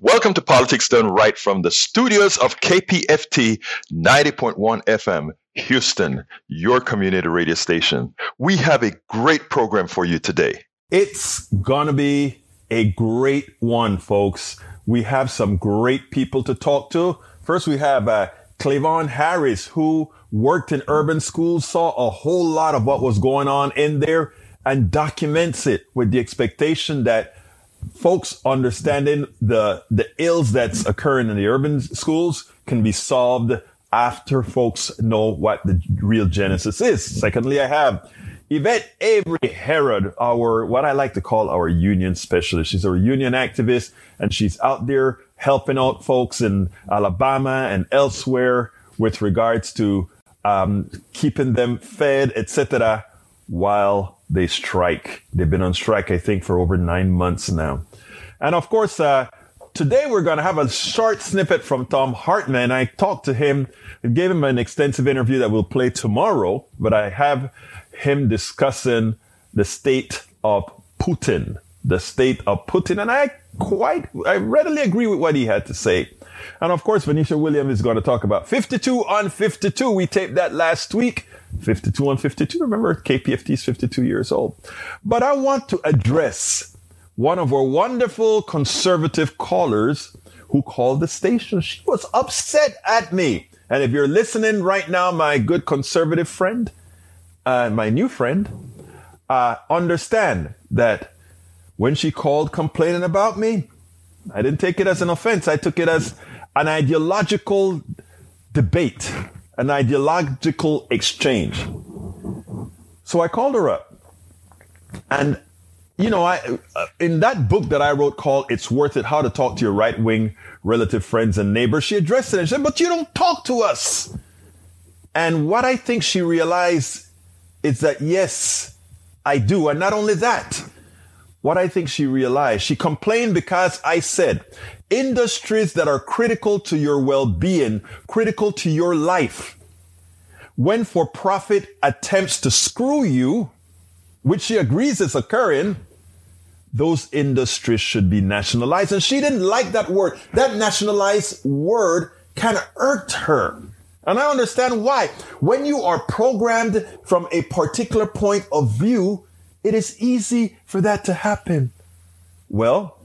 Welcome to Politics Done Right from the studios of KPFT 90.1 FM, Houston, your community radio station. We have a great program for you today. It's going to be a great one, folks. We have some great people to talk to. First, we have Clavon Harris, who worked in urban schools, saw a whole lot of what was going on in there and documents it with the expectation that folks understanding the ills that's occurring in the urban schools can be solved after folks know what the real genesis is. Secondly, I have Yvette Avery-Herod, what I like to call our union specialist. She's a union activist, and she's out there helping out folks in Alabama and elsewhere with regards to keeping them fed, etc., while they strike. They've been on strike, I think, for over 9 months now. And of course, today we're going to have a short snippet from Tom Hartmann. I talked to him and gave him an extensive interview that we'll play tomorrow, but I have him discussing the state of Putin, and I readily agree with what he had to say. And of course, Venetia Williams is going to talk about 52 on 52. We taped that last week. 52 on 52. Remember, KPFT is 52 years old. But I want to address one of our wonderful conservative callers who called the station. She was upset at me. And if you're listening right now, my good conservative friend, my new friend, understand that when she called complaining about me, I didn't take it as an offense. I took it as an ideological debate, an ideological exchange. So I called her up. And, you know, in that book that I wrote called It's Worth It, How to Talk to Your Right-Wing Relative Friends and Neighbors, she addressed it and said, but you don't talk to us. And what I think she realized is that, yes, I do. And not only that, what I think she realized, she complained because I said, industries that are critical to your well-being, critical to your life, when for-profit attempts to screw you, which she agrees is occurring, those industries should be nationalized. And she didn't like that word. That nationalized word kind of irked her. And I understand why. When you are programmed from a particular point of view, it is easy for that to happen. Well,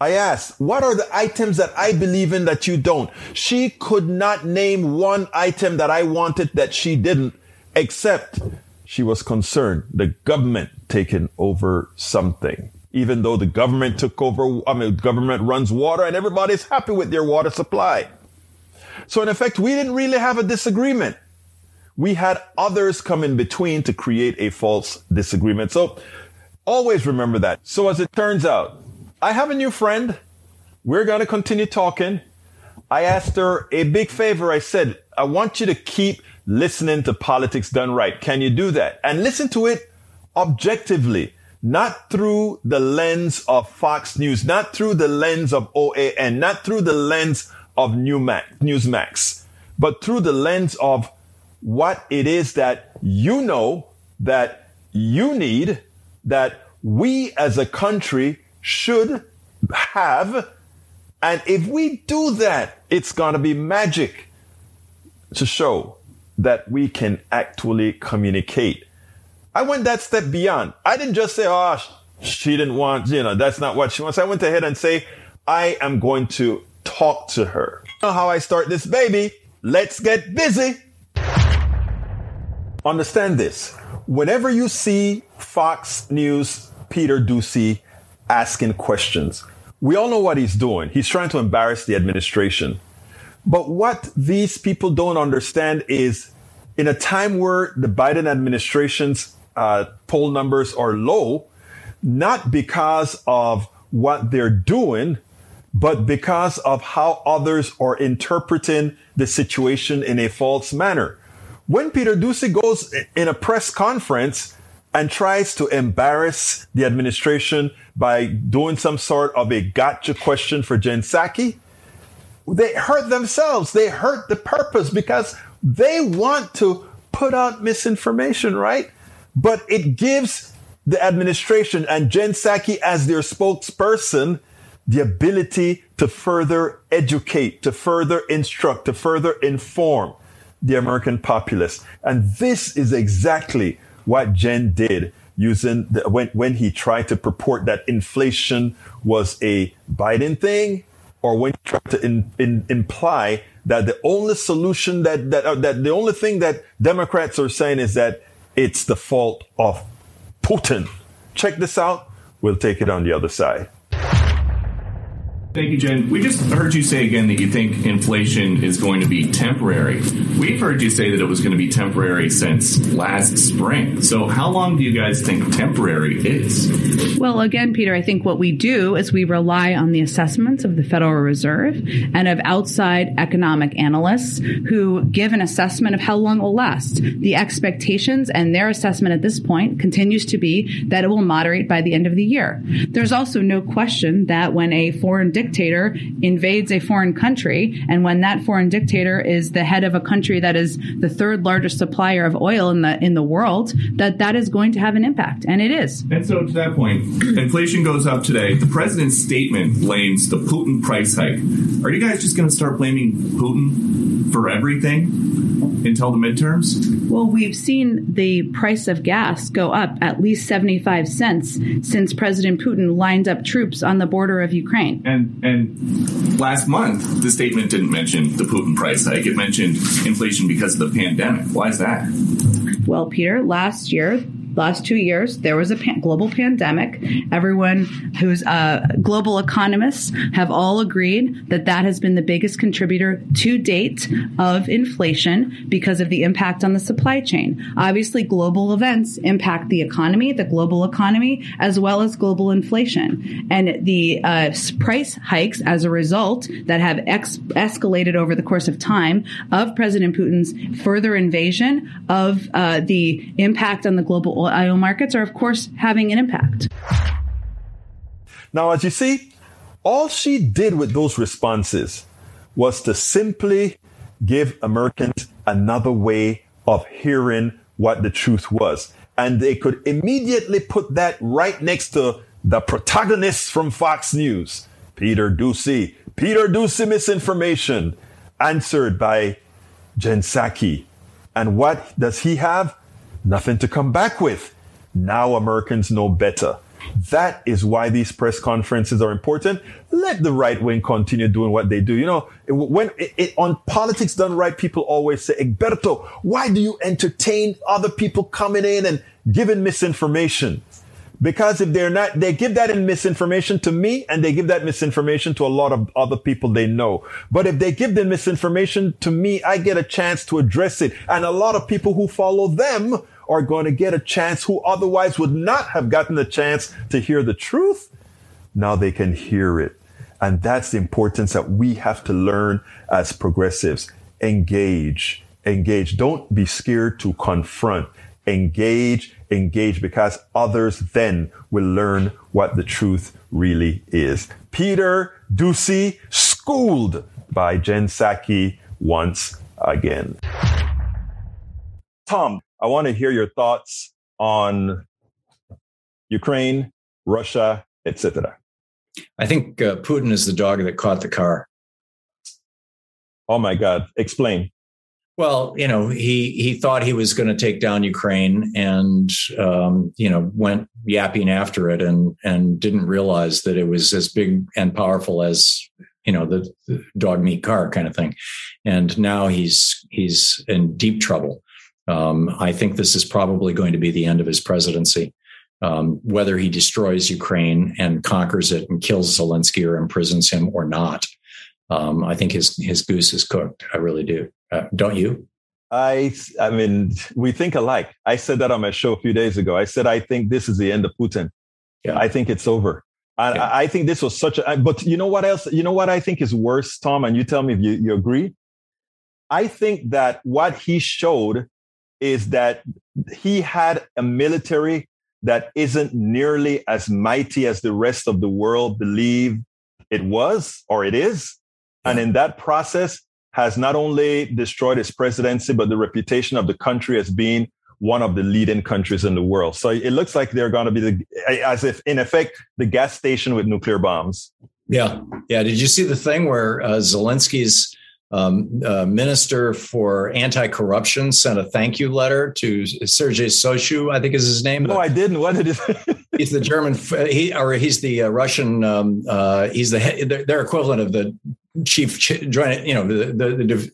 I asked, what are the items that I believe in that you don't? She could not name one item that I wanted that she didn't, except she was concerned the government taking over something. Even though the government took over, government runs water and everybody's happy with their water supply. So in effect, we didn't really have a disagreement. We had others come in between to create a false disagreement. So always remember that. So as it turns out, I have a new friend. We're going to continue talking. I asked her a big favor. I said, I want you to keep listening to Politics Done Right. Can you do that? And listen to it objectively, not through the lens of Fox News, not through the lens of OAN, not through the lens of Newsmax, but through the lens of what it is that you know, that you need, that we as a country should have. And if we do that, it's going to be magic to show that we can actually communicate. I went that step beyond. I didn't just say, oh, she didn't want, that's not what she wants. I went ahead and say, I am going to talk to her. You know how I start this baby. Let's get busy. understand this. Whenever you see Fox News, Peter Doocy asking questions, we all know what he's doing. He's trying to embarrass the administration. But what these people don't understand is in a time where the Biden administration's poll numbers are low, not because of what they're doing, but because of how others are interpreting the situation in a false manner. When Peter Doocy goes in a press conference and tries to embarrass the administration by doing some sort of a gotcha question for Jen Psaki, they hurt themselves. They hurt the purpose because they want to put out misinformation, right? But it gives the administration and Jen Psaki as their spokesperson the ability to further educate, to further instruct, to further inform the American populace. And this is exactly what Jen did using the, when he tried to purport that inflation was a Biden thing, or when he tried to imply that the only solution that the only thing that Democrats are saying is that it's the fault of Putin. Check this out. We'll take it on the other side. Thank you, Jen. We just heard you say again that you think inflation is going to be temporary. We've heard you say that it was going to be temporary since last spring. So how long do you guys think temporary is? Well, again, Peter, I think what we do is we rely on the assessments of the Federal Reserve and of outside economic analysts who give an assessment of how long it will last. The expectations and their assessment at this point continues to be that it will moderate by the end of the year. There's also no question that when a foreign dictator invades a foreign country, and when that foreign dictator is the head of a country that is the third largest supplier of oil in the world, that is going to have an impact, and it is. And so to that point, inflation goes up today. The president's statement blames the Putin price hike. Are you guys just going to start blaming Putin for everything until the midterms? Well, we've seen the price of gas go up at least 75 cents since President Putin lined up troops on the border of Ukraine. And last month, the statement didn't mention the Putin price hike. It mentioned inflation because of the pandemic. Why is that? Well, Peter, last 2 years, there was a global pandemic. Everyone who's global economists have all agreed that has been the biggest contributor to date of inflation because of the impact on the supply chain. Obviously, global events impact the global economy, as well as global inflation. And the price hikes as a result that have escalated over the course of time of President Putin's further invasion of the impact on the global oil markets are, of course, having an impact. Now, as you see, all she did with those responses was to simply give Americans another way of hearing what the truth was. And they could immediately put that right next to the protagonist from Fox News, Peter Doocy. Peter Doocy misinformation answered by Jen Psaki. And what does he have? Nothing to come back with. Now Americans know better. That is why these press conferences are important. Let the right wing continue doing what they do. You know, on Politics Done Right, people always say, Egberto, why do you entertain other people coming in and giving misinformation? Because if they're not, they give that misinformation to me, and they give that misinformation to a lot of other people they know. But if they give the misinformation to me, I get a chance to address it. And a lot of people who follow them are going to get a chance who otherwise would not have gotten the chance to hear the truth. Now they can hear it. And that's the importance that we have to learn as progressives. Engage. Don't be scared to confront. Engage, because others then will learn what the truth really is. Peter Doocy, schooled by Jen Psaki once again. Tom, I want to hear your thoughts on Ukraine, Russia, etc. I think Putin is the dog that caught the car. Oh, my God. Explain. Well, you know, he thought he was going to take down Ukraine and, you know, went yapping after it and didn't realize that it was as big and powerful as, you know, the dog meat car kind of thing. And now he's in deep trouble. I think this is probably going to be the end of his presidency. Whether he destroys Ukraine and conquers it and kills Zelensky or imprisons him or not, I think his goose is cooked. I really do. Don't you? I mean, we think alike. I said that on my show a few days ago. I said, I think this is the end of Putin. Yeah. I think it's over. I think this was such a, but you know what else? You know what I think is worse, Tom, and you tell me if you agree. I think that what he showed is that he had a military that isn't nearly as mighty as the rest of the world believed it was or it is. And in that process has not only destroyed his presidency, but the reputation of the country as being one of the leading countries in the world. So it looks like they're going to be as if, in effect, the gas station with nuclear bombs. Yeah. Yeah. Did you see the thing where Zelensky's minister for anti-corruption sent a thank you letter to Sergei Soshu, I think is his name. No, I didn't. What did it say? He's the German, he's the Russian, he's their equivalent of the chief, you know, the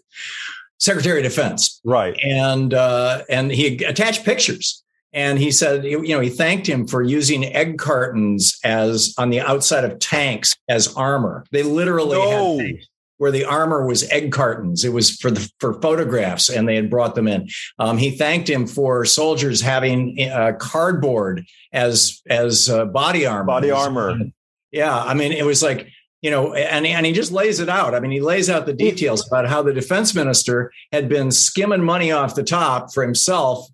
Secretary of Defense. Right. And he attached pictures. And he said, you know, he thanked him for using egg cartons as on the outside of tanks as armor. They literally had tanks where the armor was egg cartons. It was for photographs, and they had brought them in. He thanked him for soldiers having cardboard as body armor. Body armor. Yeah, I mean, it was like, you know, and he just lays it out. I mean, he lays out the details about how the defense minister had been skimming money off the top for himself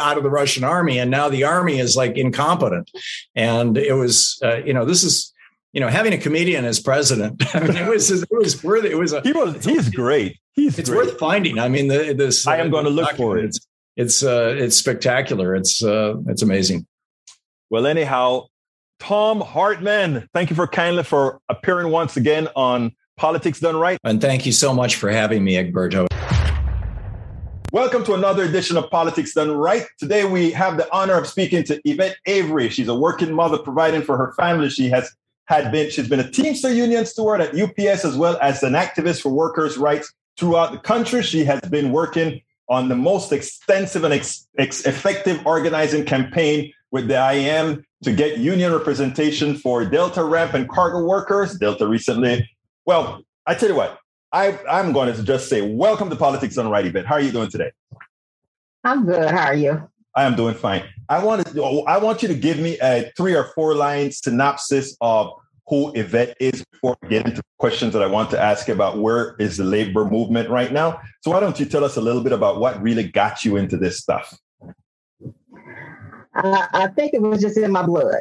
out of the Russian army. And now the army is like incompetent. And it was, you know, this is, you know, having a comedian as president. I mean, it was worth it. It was a, he's great. It's great. Worth finding. I mean, this I am going to look for it. It's spectacular. It's amazing. Well, anyhow, Tom Hartmann, thank you kindly for appearing once again on Politics Done Right. And thank you so much for having me, Egberto. Welcome to another edition of Politics Done Right. Today, we have the honor of speaking to Yvette Avery. She's a working mother providing for her family. She's been a Teamster Union steward at UPS, as well as an activist for workers' rights throughout the country. She has been working on the most extensive and effective organizing campaign with the IAM to get union representation for Delta ramp and cargo workers. Delta recently. Well, I tell you what, I'm going to just say welcome to Politics Done Right, Yvette. How are you doing today? I'm good. How are you? I am doing fine. I want you to give me a 3 or 4-line synopsis of who Yvette is before we get into questions that I want to ask about where is the labor movement right now. So why don't you tell us a little bit about what really got you into this stuff? I think it was just in my blood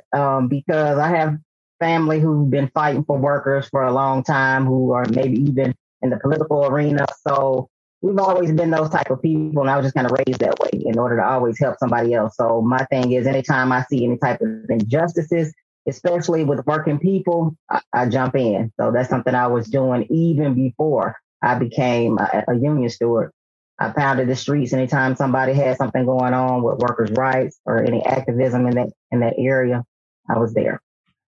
because I have family who've been fighting for workers for a long time, who are maybe even in the political arena. So we've always been those type of people, and I was just kind of raised that way in order to always help somebody else. So my thing is, anytime I see any type of injustices, especially with working people, I jump in. So that's something I was doing even before I became a union steward. I pounded the streets anytime somebody had something going on with workers' rights or any activism in that area. I was there.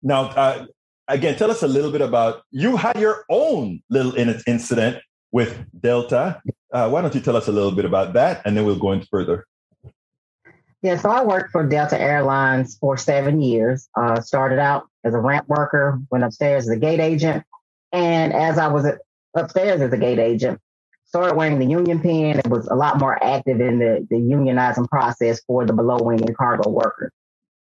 Now, again, tell us a little bit about, you had your own little incident with Delta. Why don't you tell us a little bit about that, and then we'll go into further. Yeah, so I worked for Delta Airlines for 7 years. Started out as a ramp worker, went upstairs as a gate agent. And as I was upstairs as a gate agent, started wearing the union pin. It was a lot more active in the unionizing process for the below wing and cargo workers.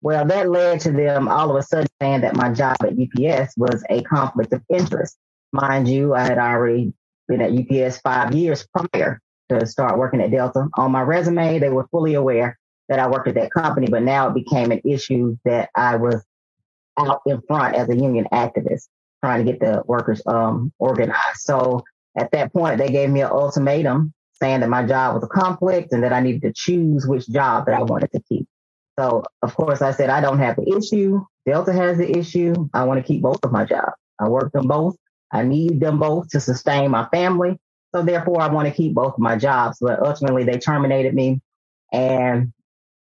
Well, that led to them all of a sudden saying that my job at UPS was a conflict of interest. Mind you, I had already been at UPS 5 years prior to start working at Delta. On my resume, they were fully aware that I worked at that company, but now it became an issue that I was out in front as a union activist trying to get the workers organized. So at that point, they gave me an ultimatum saying that my job was a conflict and that I needed to choose which job that I wanted to keep. So, of course, I said, I don't have the issue. Delta has the issue. I want to keep both of my jobs. I work them both. I need them both to sustain my family. So therefore, I want to keep both of my jobs. But ultimately, they terminated me. And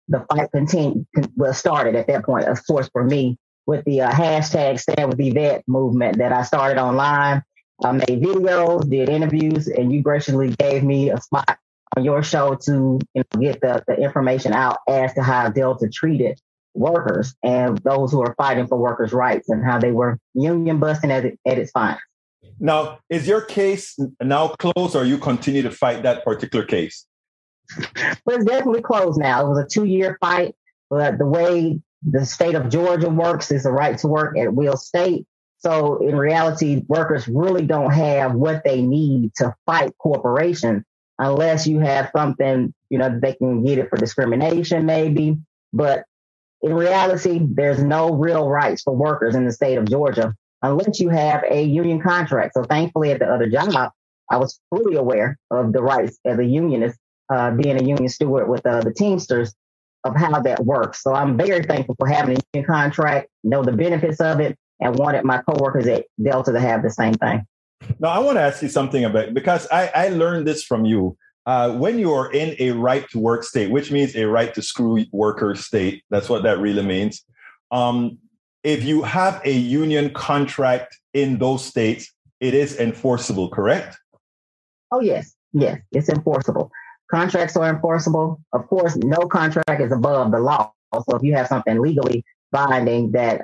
the fight started at that point, of course, for me, with the hashtag Stand With Yvette movement that I started online. I made videos, did interviews, and you graciously gave me a spot on your show to get the information out as to how Delta treated workers and those who are fighting for workers' rights and how they were union busting at its finest. Now, is your case now closed or you continue to fight that particular case? Well, it's definitely closed now. It was a 2-year fight, but the way the state of Georgia works is a right to work at will state. So in reality, workers really don't have what they need to fight corporations unless you have something, they can get it for discrimination maybe. But in reality, there's no real rights for workers in the state of Georgia unless you have a union contract. So thankfully at the other job, I was fully aware of the rights as a unionist, being a union steward with the Teamsters, of how that works. So I'm very thankful for having a union contract, know the benefits of it, and wanted my coworkers at Delta to have the same thing. Now, I want to ask you something about, because I learned this from you. When you are in a right to work state, which means a right to screw worker state, that's what that really means. If you have a union contract in those states, it is enforceable, correct? Oh, yes. Yes, it's enforceable. Contracts are enforceable. Of course, no contract is above the law. So if you have something legally binding, that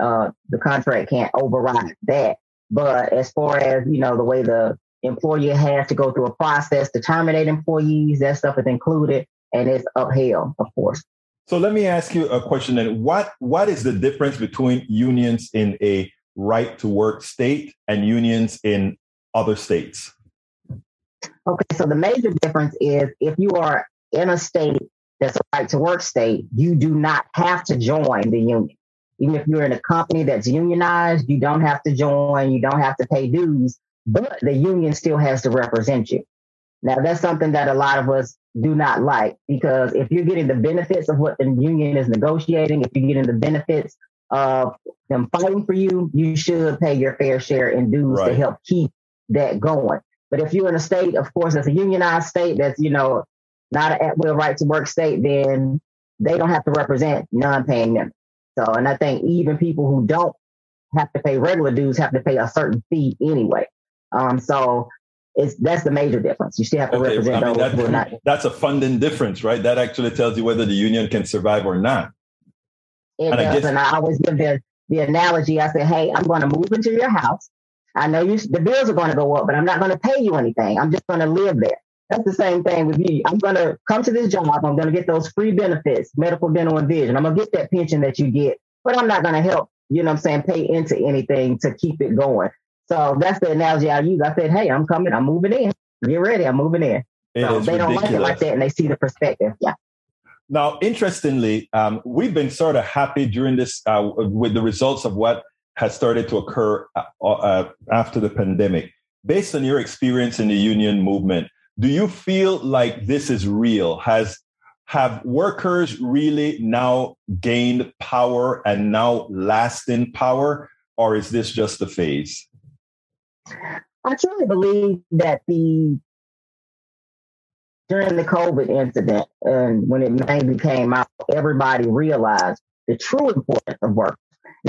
the contract can't override that. But as far as, the way the employer has to go through a process to terminate employees, that stuff is included and it's upheld, of course. So let me ask you a question then. What is the difference between unions in a right to work state and unions in other states? Okay, so the major difference is if you are in a state that's a right to work state, you do not have to join the union. Even if you're in a company that's unionized, you don't have to join, you don't have to pay dues, but the union still has to represent you. Now, that's something that a lot of us do not like, because if you're getting the benefits of what the union is negotiating, if you're getting the benefits of them fighting for you, you should pay your fair share in dues to help keep that going. But if you're in a state, of course, that's a unionized state, that's, not an at-will right to work state, then they don't have to represent non-paying members. So, and I think even people who don't have to pay regular dues have to pay a certain fee anyway. So that's the major difference. You still have to represent those who are not. That's a funding difference, right? That actually tells you whether the union can survive or not. It does. And I always give the analogy. I say, hey, I'm going to move into your house. I know the bills are going to go up, but I'm not going to pay you anything. I'm just going to live there. That's the same thing with you. I'm going to come to this job. I'm going to get those free benefits, medical, dental, and vision. I'm going to get that pension that you get, but I'm not going to help, pay into anything to keep it going. So that's the analogy I use. I said, hey, I'm coming. I'm moving in. Get ready. I'm moving in. So they don't like it like that, and they see the perspective. Yeah. Now, interestingly, we've been sort of happy during this with the results of what has started to occur after the pandemic. Based on your experience in the union movement, do you feel like this is real? Have workers really now gained power and now lasting power, or is this just a phase? I truly believe that during the COVID incident, and when it mainly came out, everybody realized the true importance of work.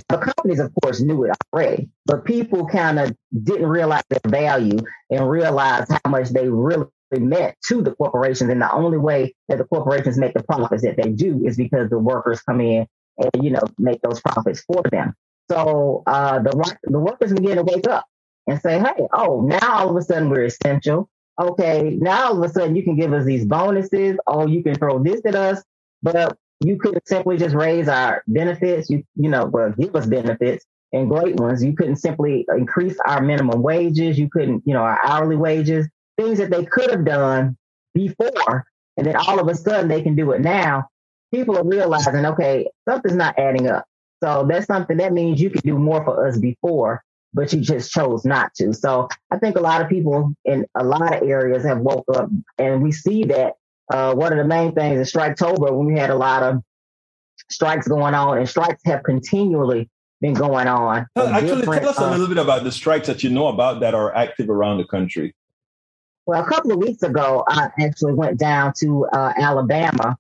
Now, the companies, of course, knew it already, but people kind of didn't realize their value and realize how much they really meant to the corporations. And the only way that the corporations make the profits that they do is because the workers come in and, make those profits for them. So the workers begin to wake up and say, hey, now all of a sudden we're essential. Okay, now all of a sudden you can give us these bonuses. Oh, you can throw this at us. But you couldn't simply just raise our benefits, give us benefits and great ones. You couldn't simply increase our minimum wages. You couldn't, our hourly wages, things that they could have done before. And then all of a sudden they can do it now. People are realizing, okay, something's not adding up. So that's something that means you could do more for us before, but you just chose not to. So I think a lot of people in a lot of areas have woke up, and we see that. One of the main things in Striketober, when we had a lot of strikes going on, and strikes have continually been going on. Actually, tell us a little bit about the strikes that you know about that are active around the country. Well, a couple of weeks ago, I actually went down to Alabama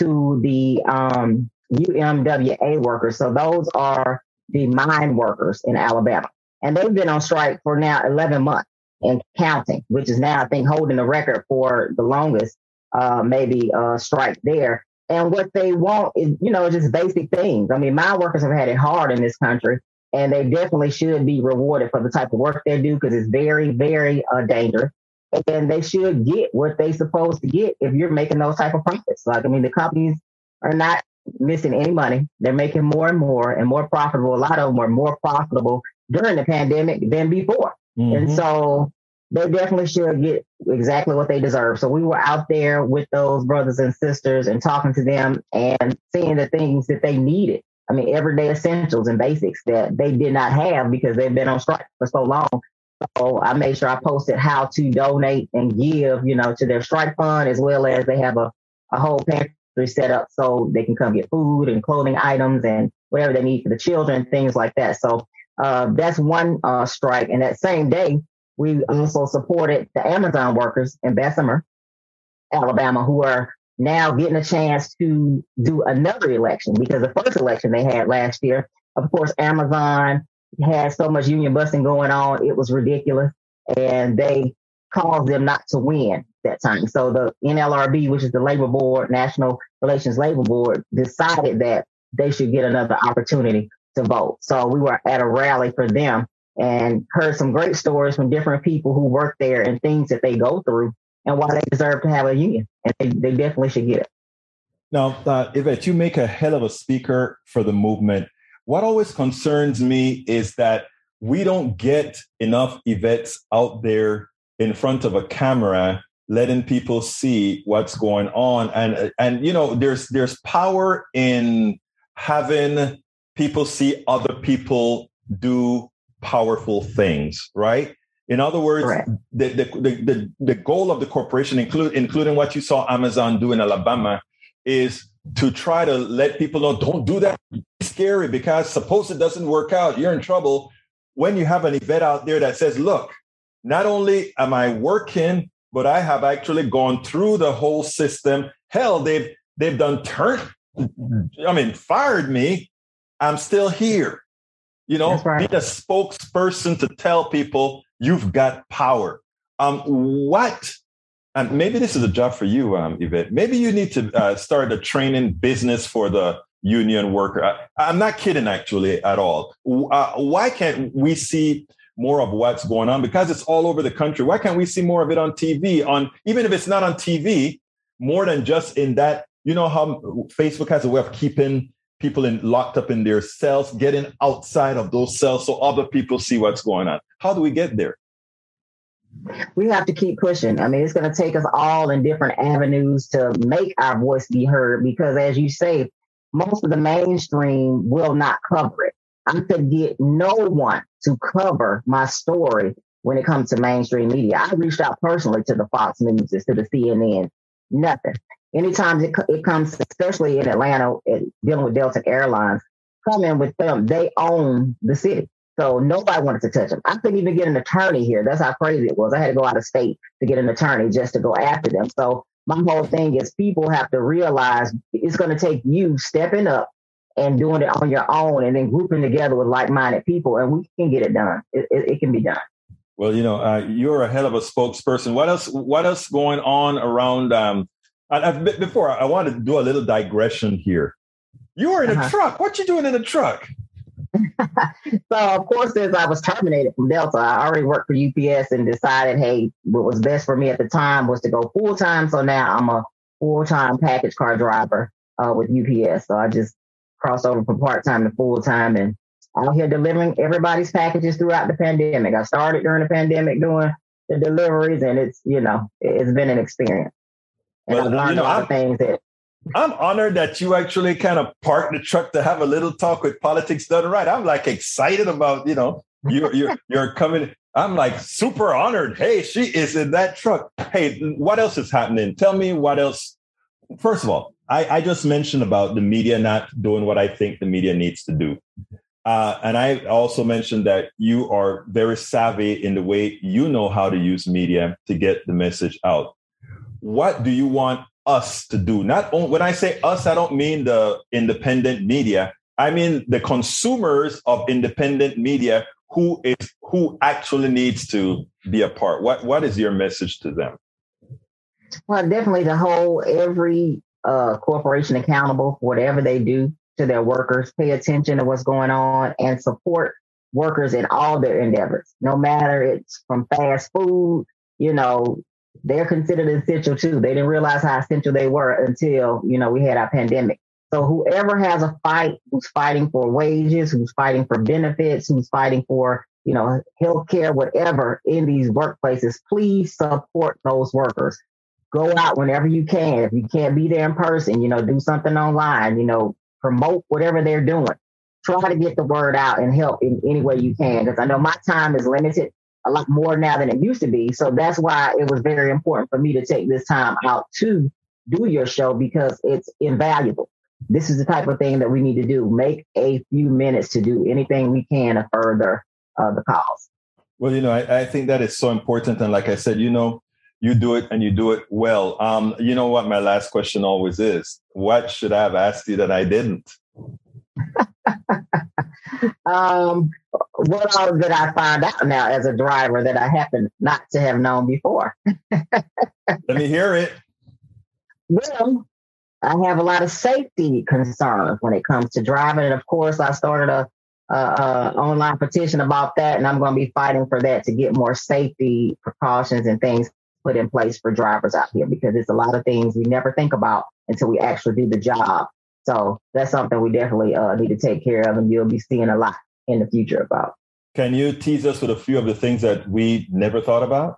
to the UMWA workers. So those are the mine workers in Alabama. And they've been on strike for now 11 months and counting, which is now, I think, holding the record for the longest. maybe a strike there. And what they want is, you know, just basic things. I mean, mine workers have had it hard in this country, and they definitely should be rewarded for the type of work they do, because it's very, very dangerous. And they should get what they supposed to get if you're making those type of profits. Like, I mean, the companies are not missing any money. They're making more and more profitable. A lot of them are more profitable during the pandemic than before. Mm-hmm. And so they definitely should get exactly what they deserve. So we were out there with those brothers and sisters and talking to them and seeing the things that they needed. I mean, everyday essentials and basics that they did not have because they've been on strike for so long. So I made sure I posted how to donate and give, you know, to their strike fund, as well as they have a whole pantry set up so they can come get food and clothing items and whatever they need for the children, things like that. So that's one strike. And that same day, we also supported the Amazon workers in Bessemer, Alabama, who are now getting a chance to do another election, because the first election they had last year, of course, Amazon had so much union busting going on, it was ridiculous, and they caused them not to win that time. So the NLRB, which is the Labor Board, National Relations Labor Board, decided that they should get another opportunity to vote. So we were at a rally for them and heard some great stories from different people who work there and things that they go through and why they deserve to have a union, and they definitely should get it. Now, Yvette, you make a hell of a speaker for the movement. What always concerns me is that we don't get enough Yvettes out there in front of a camera, letting people see what's going on. And you know, there's power in having people see other people do powerful things, right? In other words, the goal of the corporation, including what you saw Amazon do in Alabama, is to try to let people know, don't do that. It's scary, because suppose it doesn't work out, you're in trouble. When you have an Yvette out there that says, look, not only am I working, but I have actually gone through the whole system. Hell, they've done fired me. I'm still here. You know, be the spokesperson to tell people you've got power. And maybe this is a job for you, Yvette. Maybe you need to start a training business for the union worker. I'm not kidding, actually, at all. Why can't we see more of what's going on? Because it's all over the country. Why can't we see more of it on TV? Even if it's not on TV, more than just in that, you know how Facebook has a way of keeping people locked up in their cells, getting outside of those cells so other people see what's going on. How do we get there? We have to keep pushing. I mean, it's going to take us all in different avenues to make our voice be heard, because as you say, most of the mainstream will not cover it. I could get no one to cover my story when it comes to mainstream media. I reached out personally to the Fox News, to the CNN, nothing. Anytime it comes, especially in Atlanta, dealing with Delta Airlines, coming with them, they own the city. So nobody wanted to touch them. I couldn't even get an attorney here. That's how crazy it was. I had to go out of state to get an attorney just to go after them. So my whole thing is, people have to realize it's going to take you stepping up and doing it on your own, and then grouping together with like-minded people, and we can get it done. It can be done. Well, you know, you're a hell of a spokesperson. What else going on around? Before, I want to do a little digression here. You were in a truck. What you doing in a truck? So, of course, since I was terminated from Delta, I already worked for UPS and decided, hey, what was best for me at the time was to go full-time. So now I'm a full-time package car driver with UPS. So I just crossed over from part-time to full-time, and out here delivering everybody's packages throughout the pandemic. I started during the pandemic doing the deliveries, and it's been an experience. And well, I've learned all the things that... I'm honored that you actually kind of parked the truck to have a little talk with Politics Done Right. I'm like excited about, you know, you're coming. I'm like super honored. Hey, she is in that truck. Hey, what else is happening? Tell me what else. First of all, I just mentioned about the media not doing what I think the media needs to do. And I also mentioned that you are very savvy in the way you know how to use media to get the message out. What do you want us to do? Not only, when I say us, I don't mean the independent media. I mean the consumers of independent media who actually needs to be a part. What is your message to them? Well, definitely to hold every corporation accountable for whatever they do to their workers, pay attention to what's going on, and support workers in all their endeavors, no matter it's from fast food, they're considered essential too. They didn't realize how essential they were until, we had our pandemic. So whoever has a fight, who's fighting for wages, who's fighting for benefits, who's fighting for, healthcare, whatever in these workplaces, please support those workers. Go out whenever you can. If you can't be there in person, do something online, promote whatever they're doing. Try to get the word out and help in any way you can. Because I know my time is limited a lot more now than it used to be. So that's why it was very important for me to take this time out to do your show, because it's invaluable. This is the type of thing that we need to do. Make a few minutes to do anything we can to further the cause. Well, I think that is so important. And like I said, you do it and you do it well. You know what my last question always is? What should I have asked you that I didn't? What all did I find out now as a driver that I happen not to have known before? Let me hear it. Well, I have a lot of safety concerns when it comes to driving. And of course, I started an online petition about that, and I'm going to be fighting for that to get more safety precautions and things put in place for drivers out here, because it's a lot of things we never think about until we actually do the job. So that's something we definitely need to take care of, and you'll be seeing a lot in the future about. Can you tease us with a few of the things that we never thought about?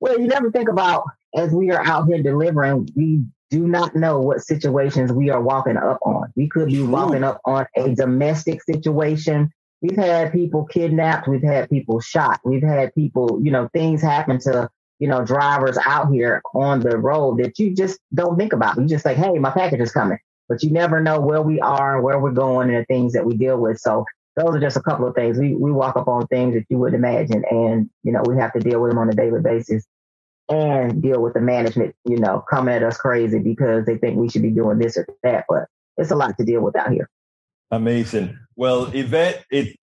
Well, you never think about, as we are out here delivering, we do not know what situations we are walking up on. We could be walking up on a domestic situation. We've had people kidnapped. We've had people shot. We've had people, things happen to drivers out here on the road that you just don't think about. You just think, hey, my package is coming. But you never know where we are, where we're going, and the things that we deal with. So those are just a couple of things. We walk up on things that you wouldn't imagine. And, we have to deal with them on a daily basis and deal with the management, coming at us crazy because they think we should be doing this or that. But it's a lot to deal with out here. Amazing. Well, Yvette, it's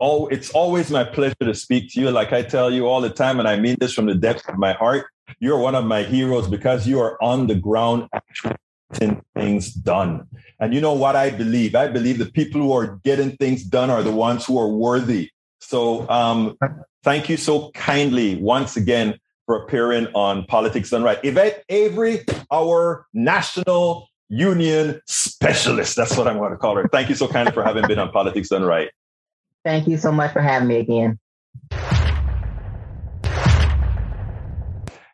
always my pleasure to speak to you. Like I tell you all the time, and I mean this from the depth of my heart, you're one of my heroes because you are on the ground actually getting things done. And you know what I believe? I believe the people who are getting things done are the ones who are worthy. So thank you so kindly once again for appearing on Politics Done Right. Yvette Avery, our national union specialist. That's what I'm going to call her. Thank you so kindly for having been on Politics Done Right. Thank you so much for having me again.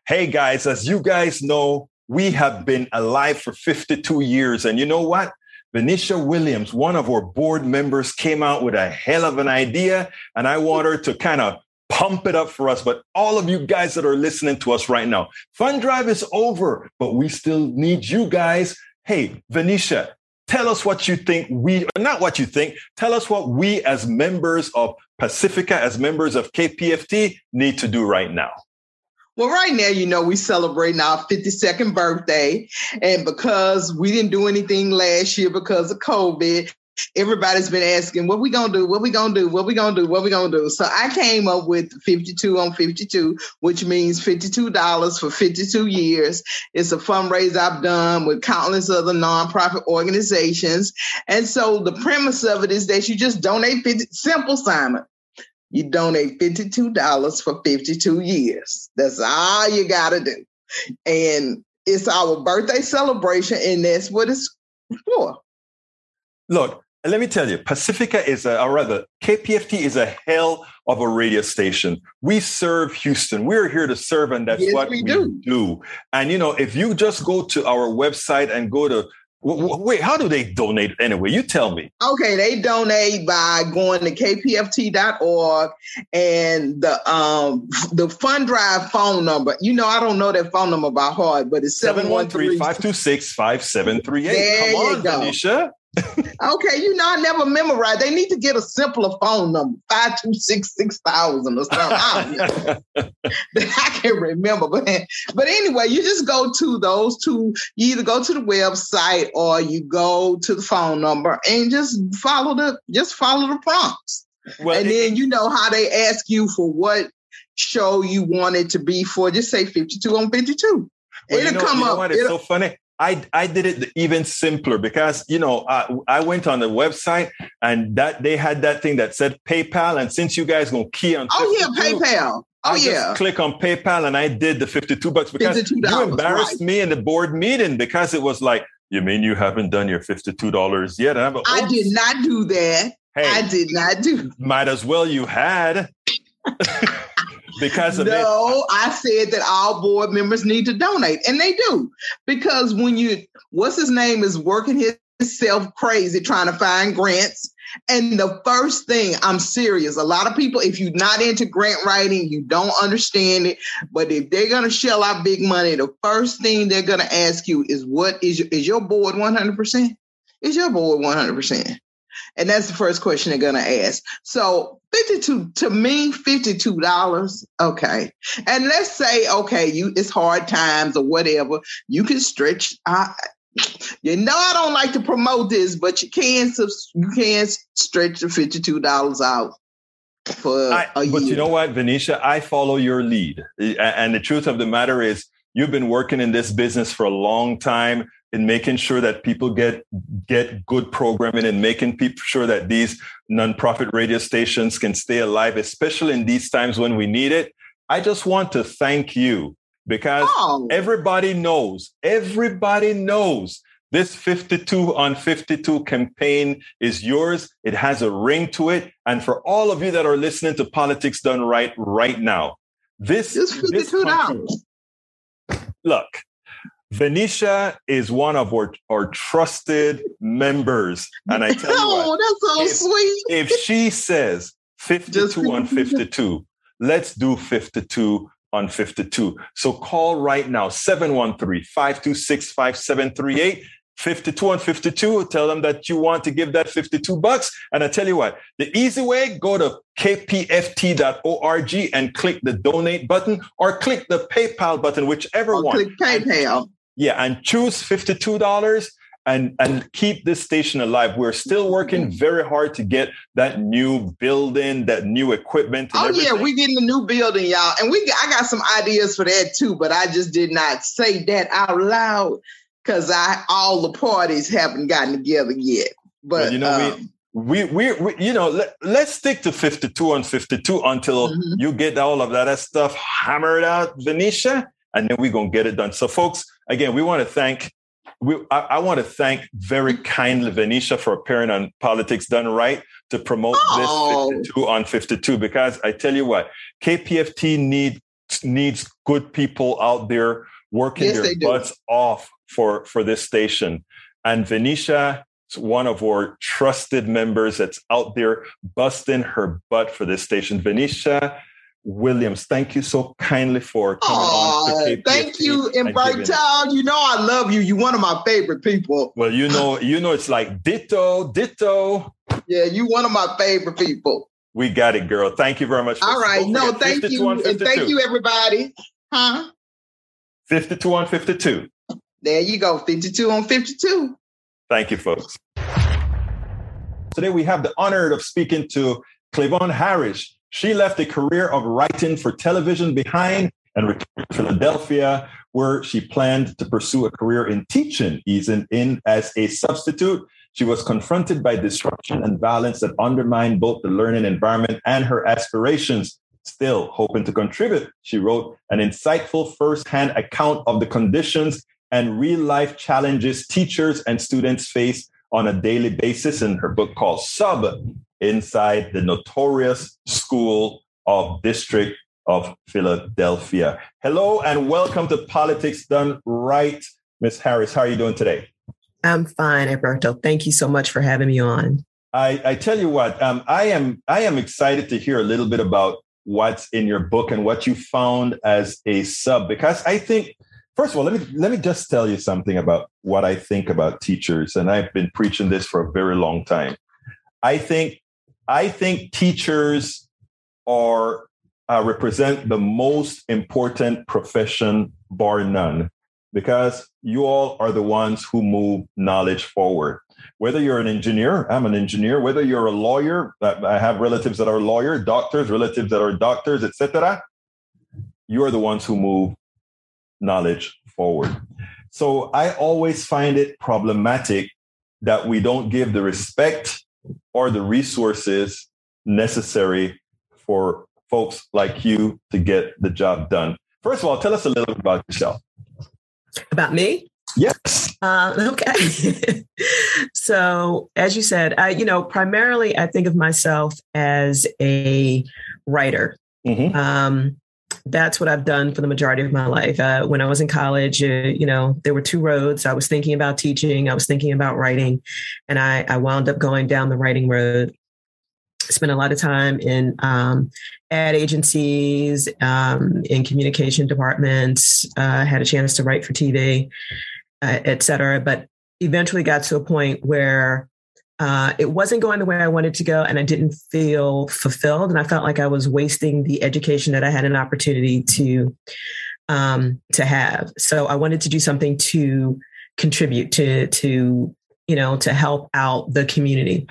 Hey guys, as you guys know, we have been alive for 52 years. And you know what? Venetia Williams, one of our board members, came out with a hell of an idea. And I want her to kind of pump it up for us. But all of you guys that are listening to us right now, Fund Drive is over, but we still need you guys. Hey, Venetia, tell us what you think tell us what we as members of Pacifica, as members of KPFT need to do right now. Well, right now, we're celebrating our 52nd birthday. And because we didn't do anything last year because of COVID, everybody's been asking, what we going to do? So I came up with 52 on 52, which means $52 for 52 years. It's a fundraiser I've done with countless other nonprofit organizations. And so the premise of it is that you just donate 50, simple, Simon. You donate $52 for 52 years. That's all you got to do. And it's our birthday celebration, and that's what it's for. Look, let me tell you, Pacifica is KPFT is a hell of a radio station. We serve Houston. We're here to serve, and that's what we do. And, if you just go to our website and go to, wait, how do they donate anyway? You tell me. Okay, they donate by going to kpft.org and the Fund Drive phone number. I don't know that phone number by heart, but it's 713-526-5738. There you go. Venetia. Okay, I never memorized. They need to get a simpler phone number, 526-6000 or something. I can't remember. But anyway, you just go to those two. You either go to the website or you go to the phone number and just follow the prompts. Well, and then you know how they ask you for what show you want it to be for, just say 52 on 52. Well, it'll come up. What? It's so funny. I did it even simpler because, you know, I went on the website and that they had that thing that said PayPal. And since you guys going to key on 52, PayPal. Just click on PayPal and I did the 52 bucks because you embarrassed me in the board meeting because it was like, you mean you haven't done your $52 yet? And I'm like, I did not do that. Hey, I did not do. Might as well you had. Because of no, I said that all board members need to donate. And they do. Because when you, what's his name is working himself crazy trying to find grants. And the first thing, I'm serious, a lot of people, if you're not into grant writing, you don't understand it. But if they're going to shell out big money, the first thing they're going to ask you is, what is your board 100%? Is your board 100%? And that's the first question they're going to ask. So 52, to me, $52. Okay. And let's say, okay, you, it's hard times or whatever. You can stretch. You know, I don't like to promote this, but you can stretch the $52 out for a year. But you know what, Venetia, I follow your lead. And the truth of the matter is you've been working in this business for a long time in making sure that people get good programming and making sure that these nonprofit radio stations can stay alive, especially in these times when we need it. I just want to thank you because everybody knows this 52 on 52 campaign is yours. It has a ring to it. And for all of you that are listening to Politics Done Right right now, this is $52. Look. Venetia is one of our trusted members. And I tell you what, that's so sweet. If she says 52 on 52, let's do 52 on 52. So call right now, 713-526-5738, 52 on 52. Tell them that you want to give that $52. And I tell you what, the easy way, go to kpft.org and click the donate button or click the PayPal button, whichever one. Click PayPal. Yeah, and choose $52 and keep this station alive. We're still working very hard to get that new building, that new equipment. And everything. Yeah, we're getting a new building, y'all. And I got some ideas for that too, but I just did not say that out loud because all the parties haven't gotten together yet. But well, you know, we you know, let's stick to 52 on 52 until you get all of that stuff hammered out, Venetia, and then we're gonna get it done. So, folks. Again, I want to thank very kindly Venetia for appearing on Politics Done Right to promote this 52 on 52, because I tell you what, KPFT needs good people out there working their butts off for this station. And Venetia is one of our trusted members that's out there busting her butt for this station. Venetia Williams, thank you so kindly for coming on. To KPFT. Thank you, Egberto. You know I love you. You're one of my favorite people. Well, you know it's like ditto. Yeah, you one of my favorite people. We got it, girl. Thank you very much. All right, thank you, and thank you, everybody. 52 on 52. There you go, 52 on 52. Thank you, folks. Today we have the honor of speaking to Clavon Harris. She left a career of writing for television behind and returned to Philadelphia, where she planned to pursue a career in teaching, easing in as a substitute. She was confronted by disruption and violence that undermined both the learning environment and her aspirations. Still hoping to contribute, she wrote an insightful firsthand account of the conditions and real-life challenges teachers and students face on a daily basis in her book called Sub: Inside the Notorious School of District of Philadelphia. Hello and welcome to Politics Done Right, Ms. Harris. How are you doing today? I'm fine, Egberto. Thank you so much for having me on. I tell you what, I am excited to hear a little bit about what's in your book and what you found as a sub, because I think, first of all, let me just tell you something about what I think about teachers, and I've been preaching this for a very long time. I think teachers represent the most important profession, bar none, because you all are the ones who move knowledge forward. Whether you're an engineer, I'm an engineer, whether you're a lawyer, I have relatives that are lawyers, doctors, relatives that are doctors, etc. you are the ones who move knowledge forward. So I always find it problematic that we don't give the respect or the resources necessary for folks like you to get the job done. First of all, tell us a little bit about yourself. About me? Yes. Okay. So as you said, primarily I think of myself as a writer. Mm-hmm. That's what I've done for the majority of my life. When I was in college, there were two roads. I was thinking about teaching. I was thinking about writing. And I wound up going down the writing road. Spent a lot of time in ad agencies, in communication departments, had a chance to write for TV, et cetera. But eventually got to a point where it wasn't going the way I wanted to go, and I didn't feel fulfilled. And I felt like I was wasting the education that I had an opportunity to have. So I wanted to do something to contribute to help out the community.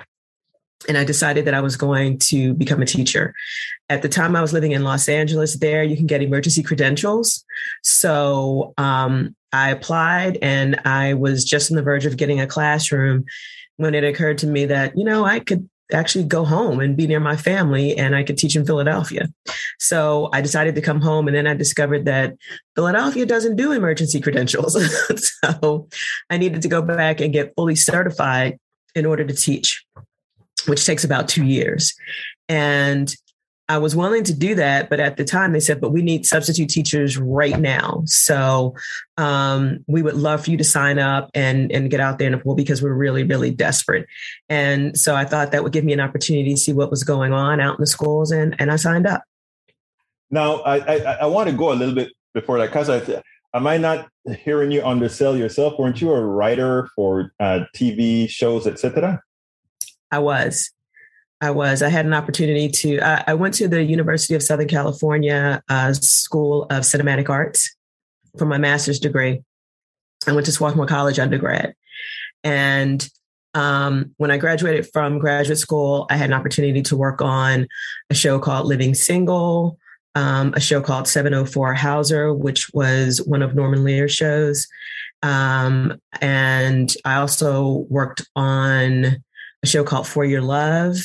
And I decided that I was going to become a teacher. At the time I was living in Los Angeles. There you can get emergency credentials. So I applied, and I was just on the verge of getting a classroom when it occurred to me that, I could actually go home and be near my family, and I could teach in Philadelphia. So I decided to come home, and then I discovered that Philadelphia doesn't do emergency credentials. So I needed to go back and get fully certified in order to teach, which takes about 2 years. And I was willing to do that. But at the time they said, but we need substitute teachers right now. So we would love for you to sign up and get out there in the pool, because we're really, really desperate. And so I thought that would give me an opportunity to see what was going on out in the schools. And I signed up. Now, I want to go a little bit before that, because am I not hearing you undersell yourself? Weren't you a writer for TV shows, et cetera? I was. I had an opportunity to, I went to the University of Southern California School of Cinematic Arts for my master's degree. I went to Swarthmore College undergrad. And when I graduated from graduate school, I had an opportunity to work on a show called Living Single, a show called 704 Hauser, which was one of Norman Lear's shows. And I also worked on a show called For Your Love,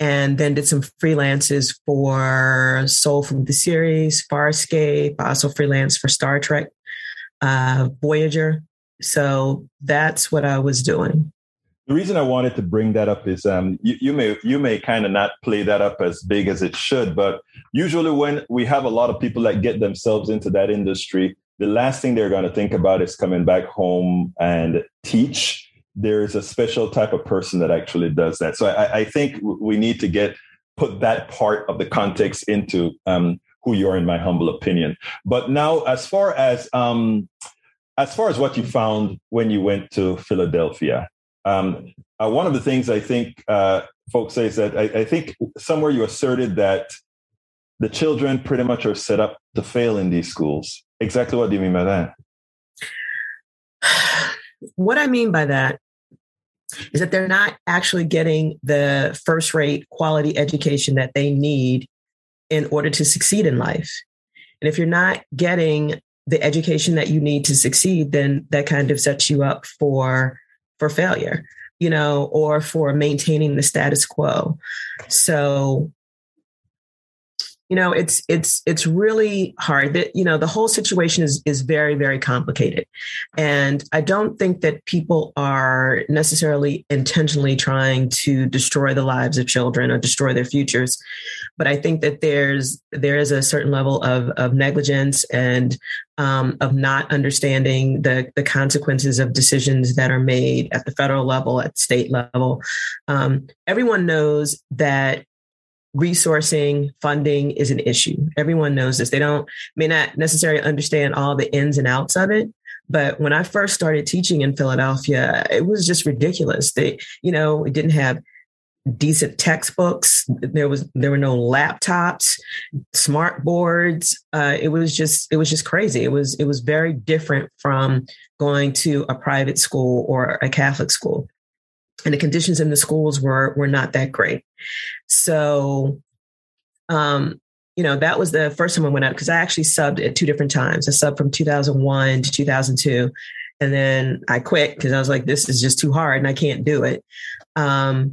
and then did some freelances for Soul from the series, Farscape. I also freelanced for Star Trek Voyager. So that's what I was doing. The reason I wanted to bring that up is you may kind of not play that up as big as it should, but usually when we have a lot of people that get themselves into that industry, the last thing they're going to think about is coming back home and teach. There is a special type of person that actually does that. So I think we need to put that part of the context into who you are, in my humble opinion. But now, as far as what you found when you went to Philadelphia, one of the things I think folks say is that I think somewhere you asserted that the children pretty much are set up to fail in these schools. Exactly what do you mean by that? What I mean by that is that they're not actually getting the first-rate quality education that they need in order to succeed in life. And if you're not getting the education that you need to succeed, then that kind of sets you up for failure, or for maintaining the status quo. So, it's really hard that, the whole situation is very, very complicated. And I don't think that people are necessarily intentionally trying to destroy the lives of children or destroy their futures. But I think that there is a certain level of negligence and of not understanding the consequences of decisions that are made at the federal level, at the state level. Everyone knows that resourcing, funding is an issue. Everyone knows this. They may not necessarily understand all the ins and outs of it. But when I first started teaching in Philadelphia, it was just ridiculous. They, we didn't have decent textbooks. There were no laptops, smart boards. It was just crazy. It was very different from going to a private school or a Catholic school. And the conditions in the schools were not that great. So, you know, that was the first time I went out because I actually subbed at two different times. I subbed from 2001 to 2002. And then I quit because I was like, this is just too hard and I can't do it. And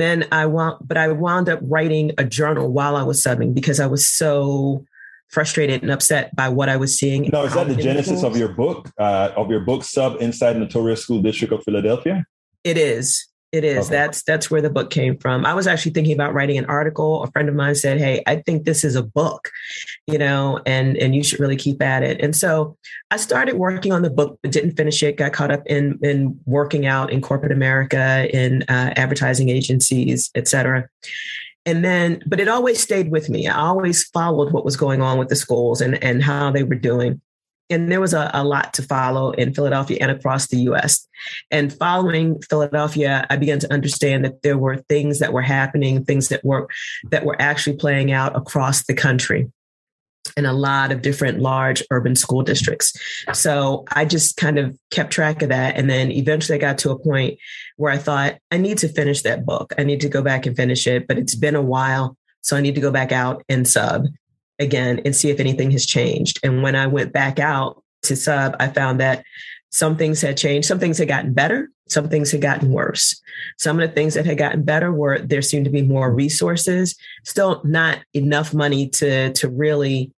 then I wound up writing a journal while I was subbing because I was so frustrated and upset by what I was seeing. No, is that the genesis of your book, Sub Inside Notorious School District of Philadelphia? It is. It is. Okay. That's where the book came from. I was actually thinking about writing an article. A friend of mine said, hey, I think this is a book, you know, and you should really keep at it. And so I started working on the book, but didn't finish it. Got caught up in working out in corporate America, in advertising agencies, et cetera. And then, but it always stayed with me. I always followed what was going on with the schools and how they were doing. And there was a lot to follow in Philadelphia and across the U.S. And following Philadelphia, I began to understand that there were things that were happening, things that were actually playing out across the country in a lot of different large urban school districts. So I just kind of kept track of that. And then eventually I got to a point where I thought, I need to finish that book. I need to go back and finish it. But it's been a while. So I need to go back out and sub again and see if anything has changed. And when I went back out to sub, I found that some things had changed. Some things had gotten better. Some things had gotten worse. Some of the things that had gotten better were there seemed to be more resources, still not enough money to really,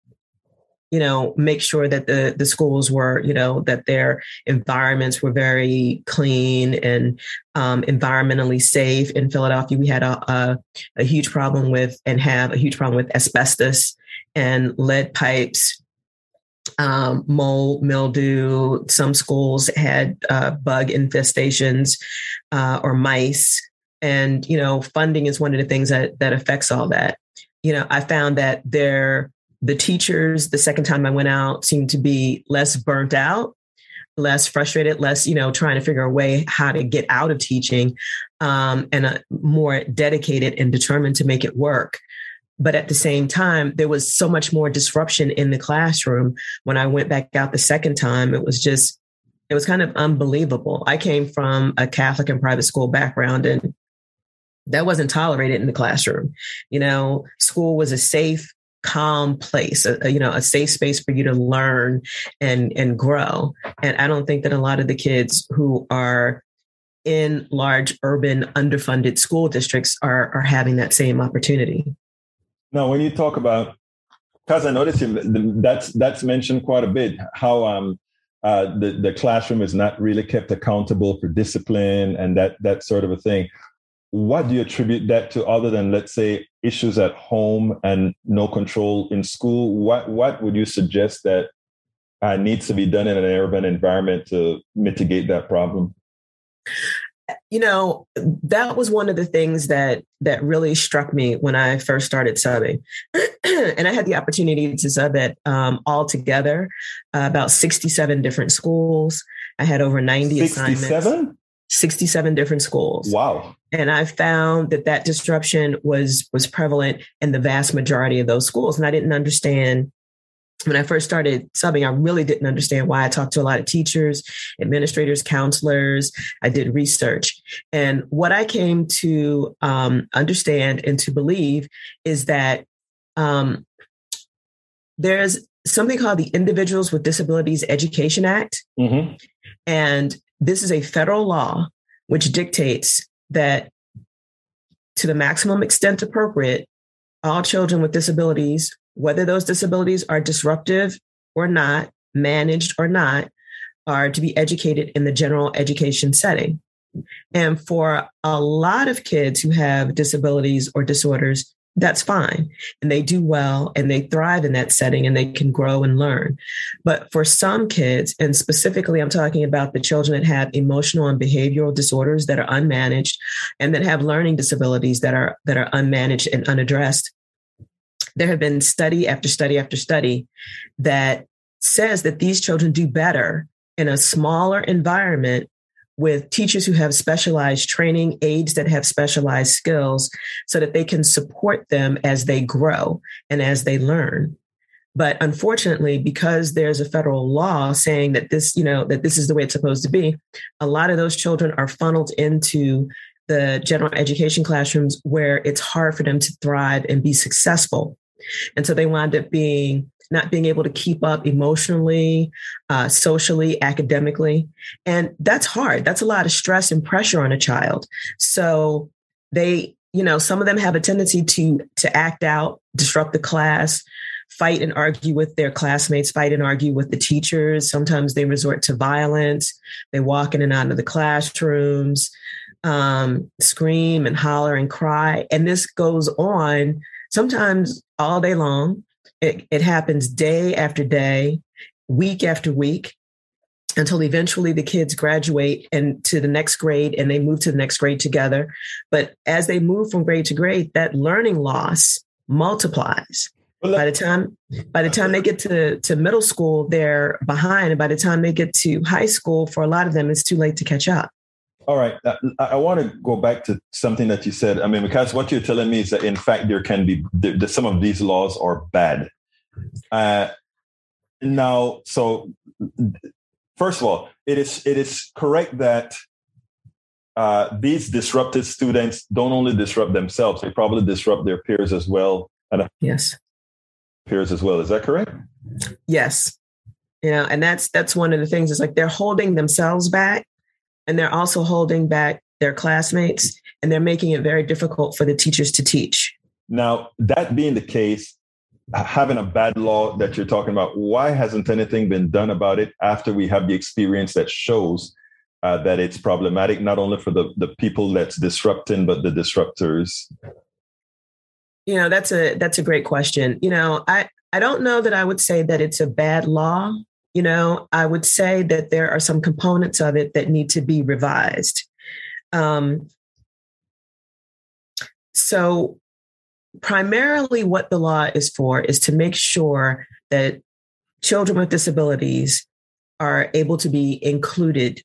you know, make sure that the schools were, you know, that their environments were very clean and environmentally safe. In Philadelphia, we had a huge problem with and have a huge problem with asbestos and lead pipes, mold, mildew. Some schools had bug infestations or mice. And, you know, funding is one of the things that affects all that. You know, I found that the teachers, the second time I went out, seemed to be less burnt out, less frustrated, less, you know, trying to figure a way how to get out of teaching, and more dedicated and determined to make it work. But at the same time, there was so much more disruption in the classroom. When I went back out the second time, it was kind of unbelievable. I came from a Catholic and private school background, and that wasn't tolerated in the classroom. You know, school was a safe, calm place, a safe space for you to learn and grow. And I don't think that a lot of the kids who are in large urban underfunded school districts are having that same opportunity. Now, when you talk about, because I noticed that's mentioned quite a bit, how the classroom is not really kept accountable for discipline and that sort of a thing. What do you attribute that to, other than, let's say, issues at home and no control in school? What would you suggest that needs to be done in an urban environment to mitigate that problem? You know, that was one of the things that really struck me when I first started subbing. And I had the opportunity to sub at all together, about 67 different schools. I had over 90 assignments. 67 different schools. Wow. And I found that disruption was prevalent in the vast majority of those schools. And I didn't understand when I first started subbing, I really didn't understand why. I talked to a lot of teachers, administrators, counselors. I did research. And what I came to understand and to believe is that there's something called the Individuals with Disabilities Education Act. Mm-hmm. And this is a federal law which dictates that, to the maximum extent appropriate, all children with disabilities, whether those disabilities are disruptive or not, managed or not, are to be educated in the general education setting. And for a lot of kids who have disabilities or disorders, that's fine. And they do well and they thrive in that setting and they can grow and learn. But for some kids, and specifically, I'm talking about the children that have emotional and behavioral disorders that are unmanaged and that have learning disabilities that are unmanaged and unaddressed. There have been study after study after study that says that these children do better in a smaller environment with teachers who have specialized training, aides that have specialized skills, so that they can support them as they grow and as they learn. But unfortunately, because there's a federal law saying that this is the way it's supposed to be, a lot of those children are funneled into the general education classrooms where it's hard for them to thrive and be successful. And so they wound up being not being able to keep up emotionally, socially, academically. And that's hard. That's a lot of stress and pressure on a child. So they, you know, some of them have a tendency to act out, disrupt the class, fight and argue with their classmates, fight and argue with the teachers. Sometimes they resort to violence. They walk in and out of the classrooms, scream and holler and cry. And this goes on sometimes all day long. It happens day after day, week after week, until eventually the kids graduate and to the next grade and they move to the next grade together. But as they move from grade to grade, that learning loss multiplies. By the time they get to middle school, they're behind. And by the time they get to high school, for a lot of them, it's too late to catch up. All right. I want to go back to something that you said. I mean, because what you're telling me is that, in fact, there can be some of these laws are bad. Now, so first of all, it is correct that these disrupted students don't only disrupt themselves. They probably disrupt their peers as well. Yes. Peers as well. Is that correct? Yes. Yeah. And that's one of the things. It's like they're holding themselves back. And they're also holding back their classmates, and they're making it very difficult for the teachers to teach. Now, that being the case, having a bad law that you're talking about, why hasn't anything been done about it after we have the experience that shows that it's problematic, not only for the people that's disrupting, but the disruptors? You know, that's a great question. You know, I don't know that I would say that it's a bad law. You know, I would say that there are some components of it that need to be revised. So primarily what the law is for is to make sure that children with disabilities are able to be included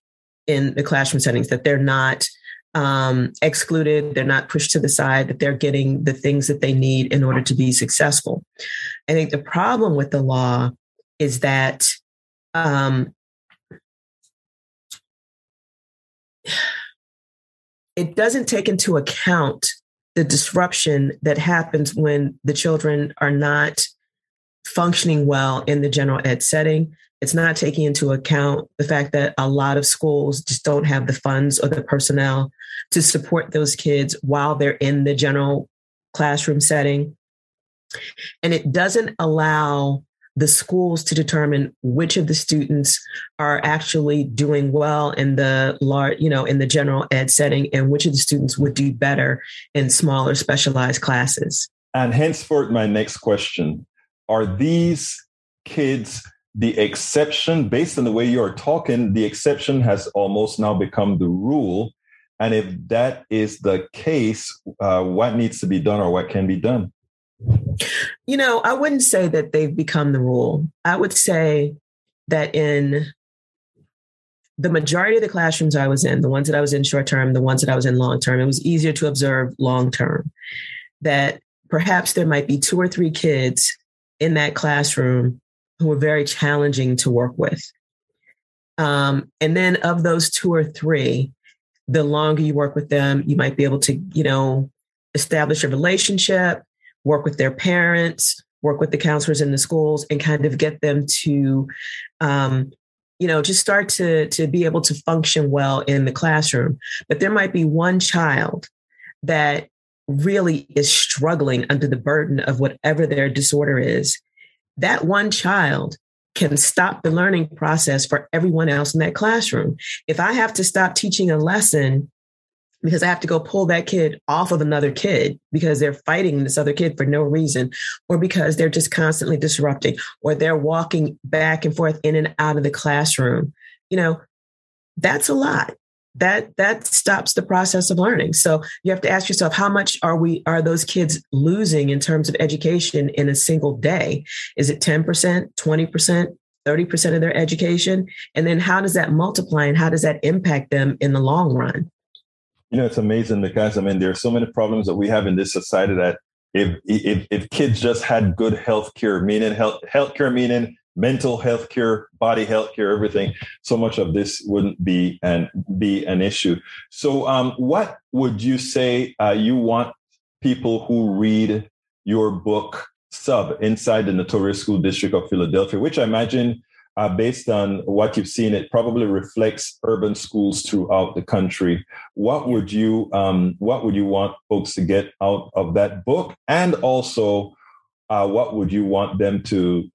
in the classroom settings, that they're not excluded, they're not pushed to the side, that they're getting the things that they need in order to be successful. I think the problem with the law is that it doesn't take into account the disruption that happens when the children are not functioning well in the general ed setting. It's not taking into account the fact that a lot of schools just don't have the funds or the personnel to support those kids while they're in the general classroom setting. And it doesn't allow the schools to determine which of the students are actually doing well in the large, you know, in the general ed setting, and which of the students would do better in smaller specialized classes. And henceforth, my next question: are these kids the exception? Based on the way you are talking, the exception has almost now become the rule. And if that is the case, what needs to be done, or what can be done? You know, I wouldn't say that they've become the rule. I would say that in the majority of the classrooms I was in, the ones that I was in short term, the ones that I was in long term, it was easier to observe long term that perhaps there might be 2 or 3 kids in that classroom who were very challenging to work with. And then of those 2 or 3, the longer you work with them, you might be able to, you know, establish a relationship, work with their parents, work with the counselors in the schools, and kind of get them to, you know, just start to be able to function well in the classroom. But there might be one child that really is struggling under the burden of whatever their disorder is. That one child can stop the learning process for everyone else in that classroom. If I have to stop teaching a lesson because I have to go pull that kid off of another kid because they're fighting this other kid for no reason, or because they're just constantly disrupting, or they're walking back and forth in and out of the classroom, you know, that's a lot. That stops the process of learning. So you have to ask yourself, how much are those kids losing in terms of education in a single day? Is it 10%, 20%? 30% of their education? And then how does that multiply, and how does that impact them in the long run? You know, it's amazing because, I mean, there are so many problems that we have in this society that if kids just had good health care, meaning healthcare, meaning mental health care, body health care, everything, so much of this wouldn't be an issue. So what would you say you want people who read your book sub inside the notorious school district of Philadelphia, which I imagine, based on what you've seen, it probably reflects urban schools throughout the country. What would you want folks to get out of that book? And also, what would you want them to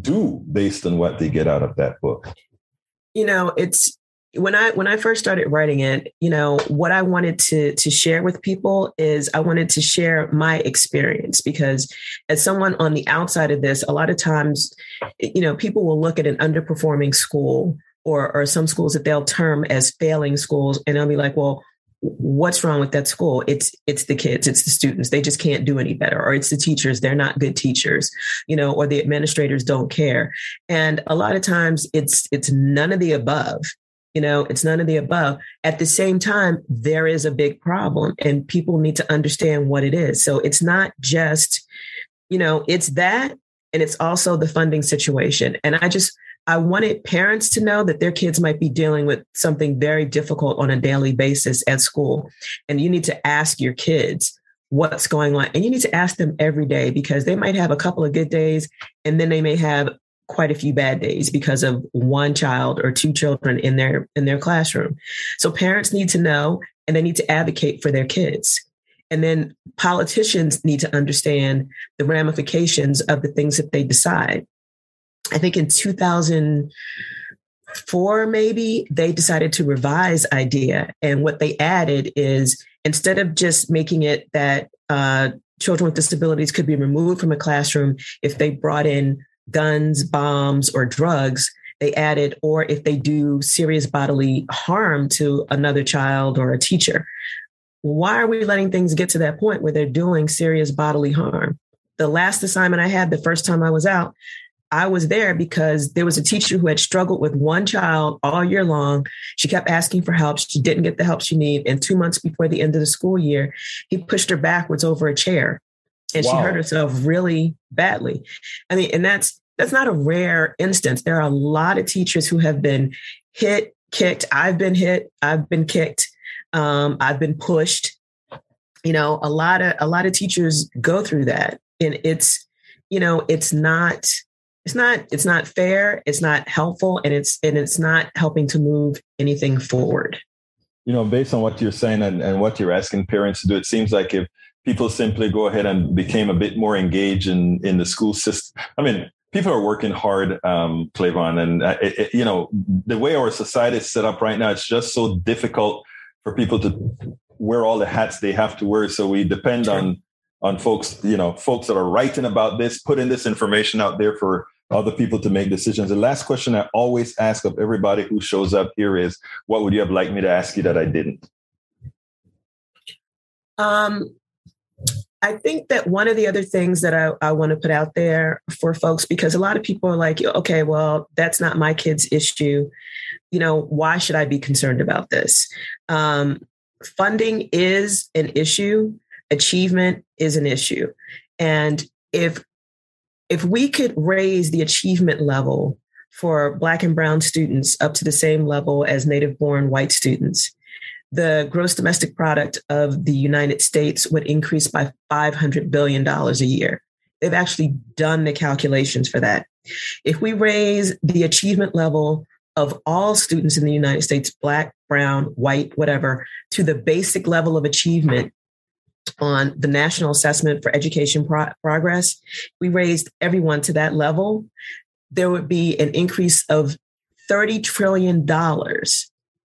do based on what they get out of that book? You know, it's when I first started writing it, you know, what I wanted to share with people is I wanted to share my experience, because as someone on the outside of this, a lot of times, you know, people will look at an underperforming school or some schools that they'll term as failing schools, and they'll be like, well, what's wrong with that school? It's the kids, it's the students. They just can't do any better. Or it's the teachers. They're not good teachers, you know, or the administrators don't care. And a lot of times it's none of the above, you know, it's none of the above. At the same time, there is a big problem and people need to understand what it is. So it's not just, you know, it's that, and it's also the funding situation. And I wanted parents to know that their kids might be dealing with something very difficult on a daily basis at school. And you need to ask your kids what's going on. And you need to ask them every day, because they might have a couple of good days and then they may have quite a few bad days because of one child or two children in their classroom. So parents need to know, and they need to advocate for their kids. And then politicians need to understand the ramifications of the things that they decide. I think in 2004, maybe, they decided to revise IDEA. And what they added is, instead of just making it that children with disabilities could be removed from a classroom if they brought in guns, bombs, or drugs, they added, or if they do serious bodily harm to another child or a teacher. Why are we letting things get to that point where they're doing serious bodily harm? The last assignment I had, the first time I was out, I was there because there was a teacher who had struggled with one child all year long. She kept asking for help. She didn't get the help she needed. And 2 months before the end of the school year, he pushed her backwards over a chair, and wow, she hurt herself really badly. I mean, and that's not a rare instance. There are a lot of teachers who have been hit, kicked. I've been hit. I've been kicked. I've been pushed. You know, a lot of teachers go through that, and it's, you know, it's not fair, it's not helpful, and it's not helping to move anything forward. You know, based on what you're saying and what you're asking parents to do, it seems like if people simply go ahead and became a bit more engaged in the school system. I mean, people are working hard, Clavon, and you know, the way our society is set up right now, it's just so difficult for people to wear all the hats they have to wear. So we depend on folks, you know, folks that are writing about this, putting this information out there for other people to make decisions. The last question I always ask of everybody who shows up here is, what would you have liked me to ask you that I didn't? I think that one of the other things that I want to put out there for folks, because a lot of people are like, okay, well, that's not my kid's issue. You know, why should I be concerned about this? Funding is an issue. Achievement is an issue. And if we could raise the achievement level for Black and Brown students up to the same level as Native born white students, the gross domestic product of the United States would increase by $500 billion a year. They've actually done the calculations for that. If we raise the achievement level of all students in the United States, Black, Brown, white, whatever, to the basic level of achievement on the National Assessment for Education Progress, we raised everyone to that level, there would be an increase of $30 trillion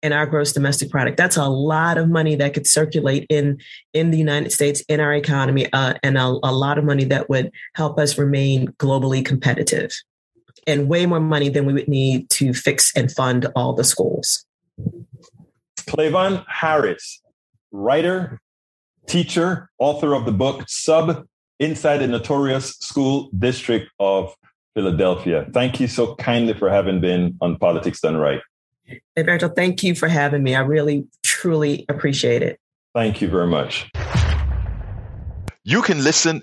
in our gross domestic product. That's a lot of money that could circulate in the United States, in our economy, and a lot of money that would help us remain globally competitive, and way more money than we would need to fix and fund all the schools. Clavon Harris, writer, teacher, author of the book Sub Inside the Notorious School District of Philadelphia. Thank you so kindly for having been on Politics Done Right. Egberto, thank you for having me. I really, truly appreciate it. Thank you very much. You can listen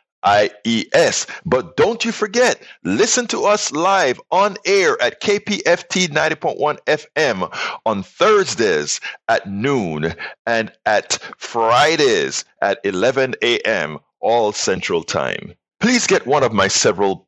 But don't you forget, listen to us live on air at KPFT 90.1 FM on Thursdays at noon and at Fridays at 11 a.m., all Central Time. Please get one of my several